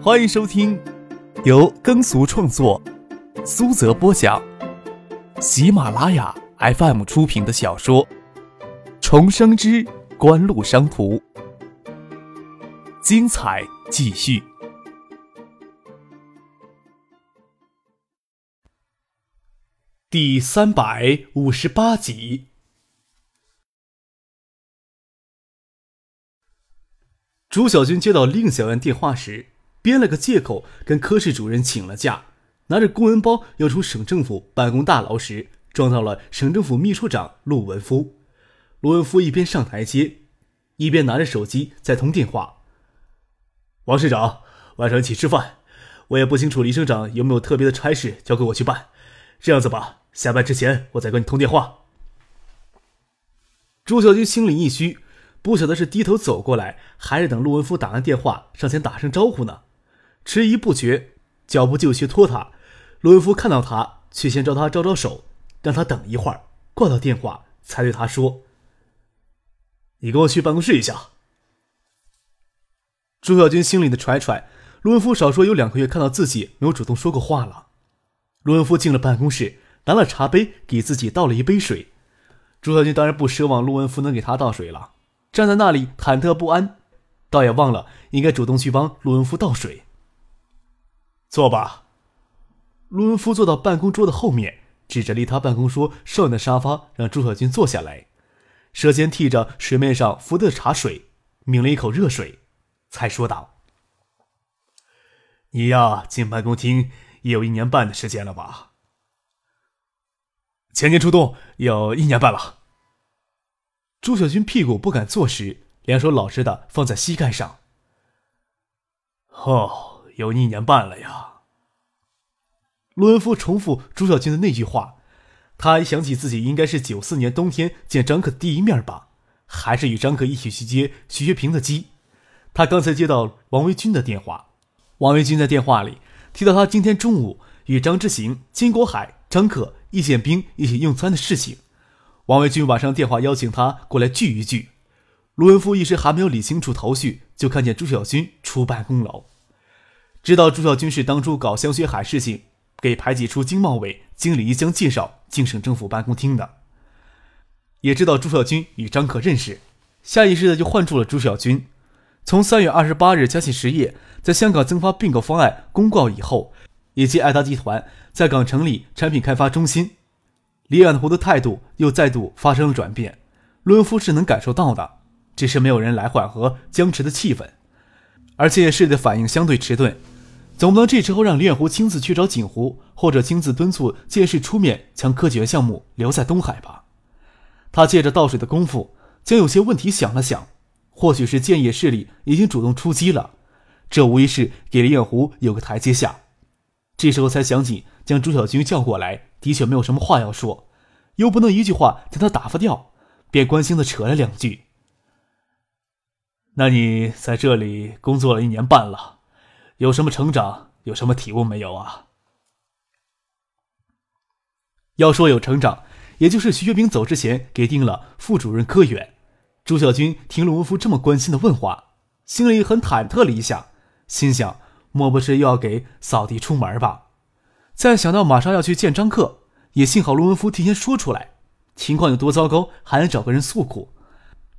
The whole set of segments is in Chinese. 欢迎收听由耕俗创作、苏泽播讲、喜马拉雅 FM 出品的小说《重生之官路商途》，精彩继续。第358集。朱小军接到令小燕电话时，编了个借口跟科室主任请了假，拿着公文包要出省政府办公大楼时，撞到了省政府秘书长陆文夫。陆文夫一边上台阶，一边拿着手机在通电话。王市长，晚上一起吃饭，我也不清楚林省长有没有特别的差事交给我去办，这样子吧，下班之前我再跟你通电话。朱小军心里一虚，不晓得是低头走过来，还是等陆文夫打完电话上前打声招呼呢。迟疑不决，脚步就去拖他。陆文夫看到他，却先朝他招招手，让他等一会儿，挂掉电话，才对他说：“你跟我去办公室一下。”朱小军心里的揣揣，陆文夫少说有2个月看到自己没有主动说过话了。陆文夫进了办公室，拿了茶杯给自己倒了一杯水。朱小军当然不奢望陆文夫能给他倒水了。站在那里忐忑不安，倒也忘了应该主动去帮陆文夫倒水。坐吧。陆文夫坐到办公桌的后面，指着离他办公桌稍远的沙发让朱小军坐下来，舌尖剔着水面上浮的茶水，抿了一口热水，才说道：“你呀，进办公厅也有1年半的时间了吧？前年出动有1年半了。”朱小军屁股不敢坐时，两手老实的放在膝盖上。哦，有1年半了呀。陆文夫重复朱小军的那句话，他还想起自己应该是94年冬天见张克第一面吧，还是与张克一起去接徐学平的机。他刚才接到王维军的电话，王维军在电话里提到他今天中午与张之行、金国海、张克、易建兵一起用餐的事情。王维军晚上电话邀请他过来聚一聚。陆文夫一时还没有理清楚头绪，就看见朱小军出办公楼。知道朱小军是当初搞香雪海事情给排挤出经贸委经理一江介绍进省政府办公厅的，也知道朱小军与张可认识，下意识的就唤住了朱小军。从3月28日嘉信实业在香港增发并购方案公告以后，以及爱达集团在港成立产品开发中心，李远湖的态度又再度发生了转变，陆文夫是能感受到的，只是没有人来缓和僵持的气氛，而且事的反应相对迟钝，总不能这时候让李远湖亲自去找景湖，或者亲自敦促建市出面将科技园项目留在东海吧。他借着倒水的功夫，将有些问题想了想，或许是建业势力已经主动出击了，这无疑是给李远湖有个台阶下。这时候才想起将朱小军叫过来，的确没有什么话要说，又不能一句话将他打发掉，便关心地扯了2句。那你在这里工作了1年半了，有什么成长，有什么体悟没有啊？要说有成长，也就是徐学兵走之前给定了副主任科员。朱小军听陆文夫这么关心的问话，心里很忐忑了一下，心想莫不是又要给扫地出门吧。再想到马上要去见张克，也幸好陆文夫提前说出来，情况有多糟糕还能找个人诉苦，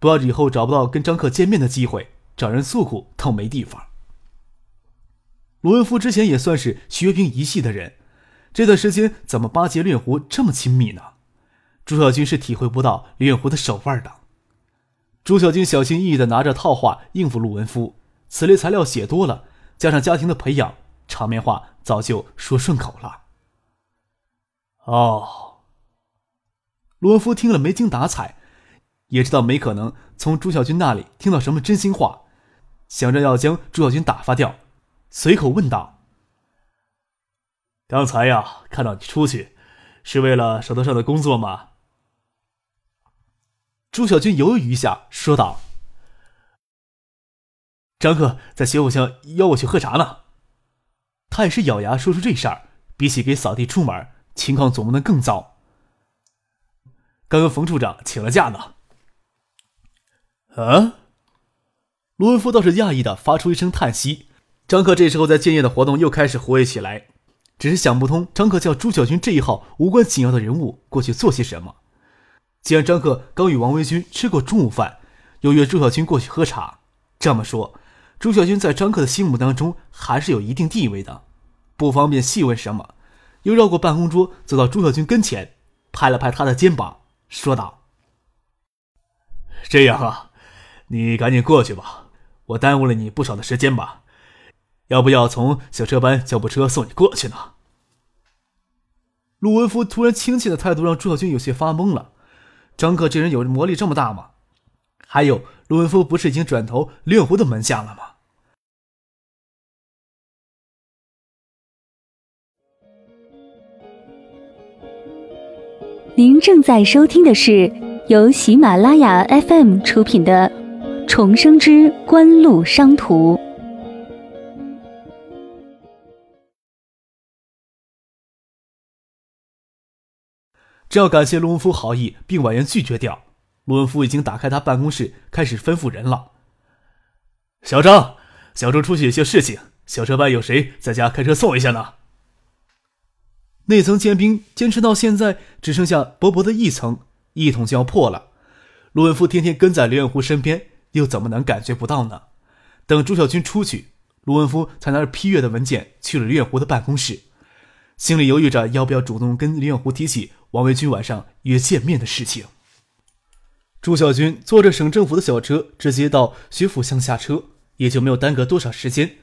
不要以后找不到跟张克见面的机会，找人诉苦倒没地方。陆文夫之前也算是徐学平一系的人，这段时间怎么巴结李远湖这么亲密呢？朱小军是体会不到李远湖的手腕的。朱小军小心翼翼地拿着套话应付陆文夫，此类材料写多了，加上家庭的培养，场面话早就说顺口了。哦，陆文夫听了没精打采，也知道没可能从朱小军那里听到什么真心话，想着要将朱小军打发掉，随口问道：“刚才呀，看到你出去，是为了手头上的工作吗？”朱小军犹豫一下，说道：“张克在学府巷邀我去喝茶呢。”他也是咬牙说出这事儿，比起给扫地出门，情况总不能更糟。刚刚冯处长请了假呢。啊？罗文夫倒是讶异的发出一声叹息，张克这时候在建业的活动又开始活跃起来，只是想不通张克叫朱小军这一号无关紧要的人物过去做些什么。既然张克刚与王维军吃过中午饭，又约朱小军过去喝茶，这么说朱小军在张克的心目当中还是有一定地位的。不方便细问什么，又绕过办公桌走到朱小军跟前，拍了拍他的肩膀说道：这样啊，你赶紧过去吧，我耽误了你不少的时间吧，要不要从小车班叫部车送你过去呢？陆文夫突然亲切的态度让朱小军有些发懵了，张克这人有魔力这么大吗？还有陆文夫不是已经转投刘永福的门下了吗？您正在收听的是由喜马拉雅 FM 出品的《重生之官路商途》。只要感谢陆文夫好意并婉言拒绝掉，陆文夫已经打开他办公室开始吩咐人了。小张，小周出去有些事情，小车班有谁在家开车送一下呢？那层坚冰坚持到现在只剩下薄薄的一层，一桶就要破了。陆文夫天天跟在刘远湖身边，又怎么能感觉不到呢？等朱小军出去，陆文夫才拿着批阅的文件去了刘远湖的办公室，心里犹豫着要不要主动跟刘远湖提起王维军晚上约见面的事情。朱小军坐着省政府的小车直接到学府巷下车，也就没有耽搁多少时间。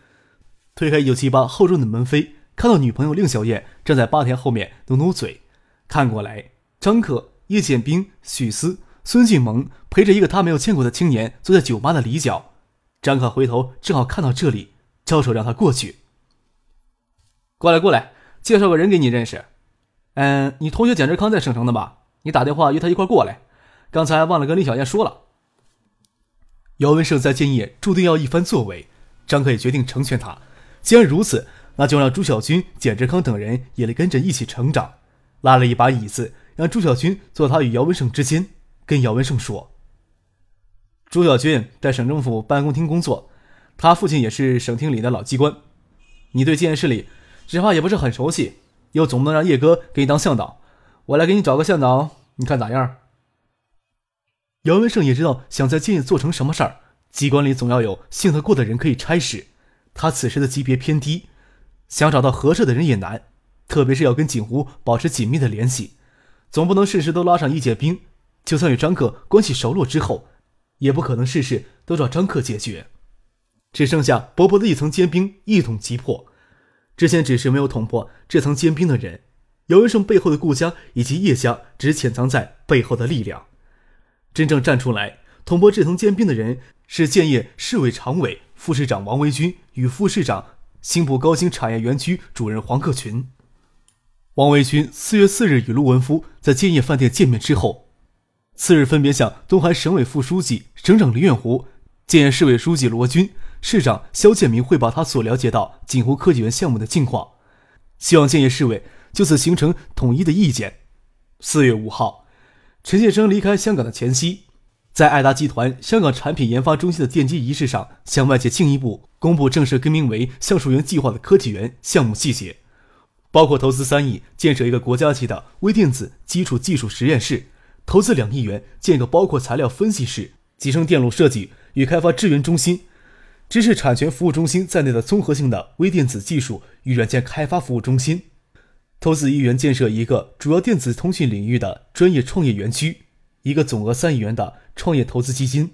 推开198厚重的门扉，看到女朋友令小燕站在吧台后面努努嘴，看过来，张可、叶剑兵、许思、孙俊萌陪着一个他没有见过的青年坐在酒吧的里角。张可回头正好看到这里，招手让他过去。过来过来，介绍个人给你认识。你同学简直康在省城的吧？你打电话约他一块过来，刚才忘了跟令小燕说了。姚文胜在建业注定要一番作为，张可也决定成全他。既然如此，那就让朱小军、简直康等人也得跟着一起成长。拉了一把椅子，让朱小军坐他与姚文胜之间，跟姚文胜说：朱小军在省政府办公厅工作，他父亲也是省厅里的老机关，你对这件事里只怕也不是很熟悉，又总不能让叶哥给你当向导，我来给你找个向导，你看咋样？姚文胜也知道想在建业做成什么事儿，机关里总要有信得过的人可以差使，他此时的级别偏低，想找到合适的人也难，特别是要跟景湖保持紧密的联系，总不能事事都拉上易建兵，就算与张克关系熟络之后，也不可能事事都找张克解决。只剩下薄薄的一层坚冰一捅即破，之前只是没有捅破这层坚冰的人，姚文胜背后的顾家以及叶家只潜藏在背后的力量，真正站出来捅破这层坚冰的人是建业市委常委副市长王维军与副市长新浦高新产业园区主任黄克群。王维军4月4日与陆文夫在建业饭店见面之后，次日分别向东海省委副书记、省长林远湖、建业市委书记罗军、市长肖建明汇报他所了解到锦湖科技园项目的近况，希望建业市委就此形成统一的意见。4月5号，陈谢生离开香港的前夕，在爱达集团香港产品研发中心的奠基仪式上，向外界进一步公布正式更名为橡树园计划的科技园项目细节，包括投资3亿建设一个国家级的微电子基础技术实验室，投资2亿元建一个包括材料分析室、集成电路设计与开发支援中心、知识产权服务中心在内的综合性的微电子技术与软件开发服务中心，投资1亿元建设一个主要电子通讯领域的专业创业园区，一个总额3亿元的创业投资基金。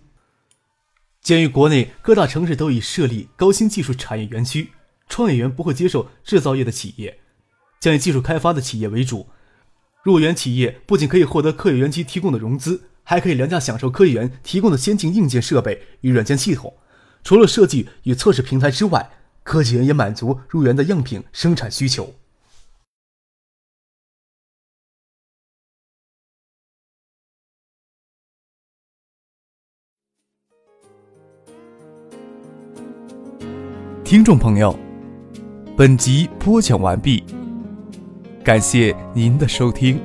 鉴于国内各大城市都已设立高新技术产业园区，创业园不会接受制造业的企业，将以技术开发的企业为主，入园企业不仅可以获得科技园区提供的融资，还可以廉价享受科技园提供的先进硬件设备与软件系统。除了设计与测试平台之外，科技园也满足入园的样品生产需求。听众朋友，本集播讲完毕，感谢您的收听。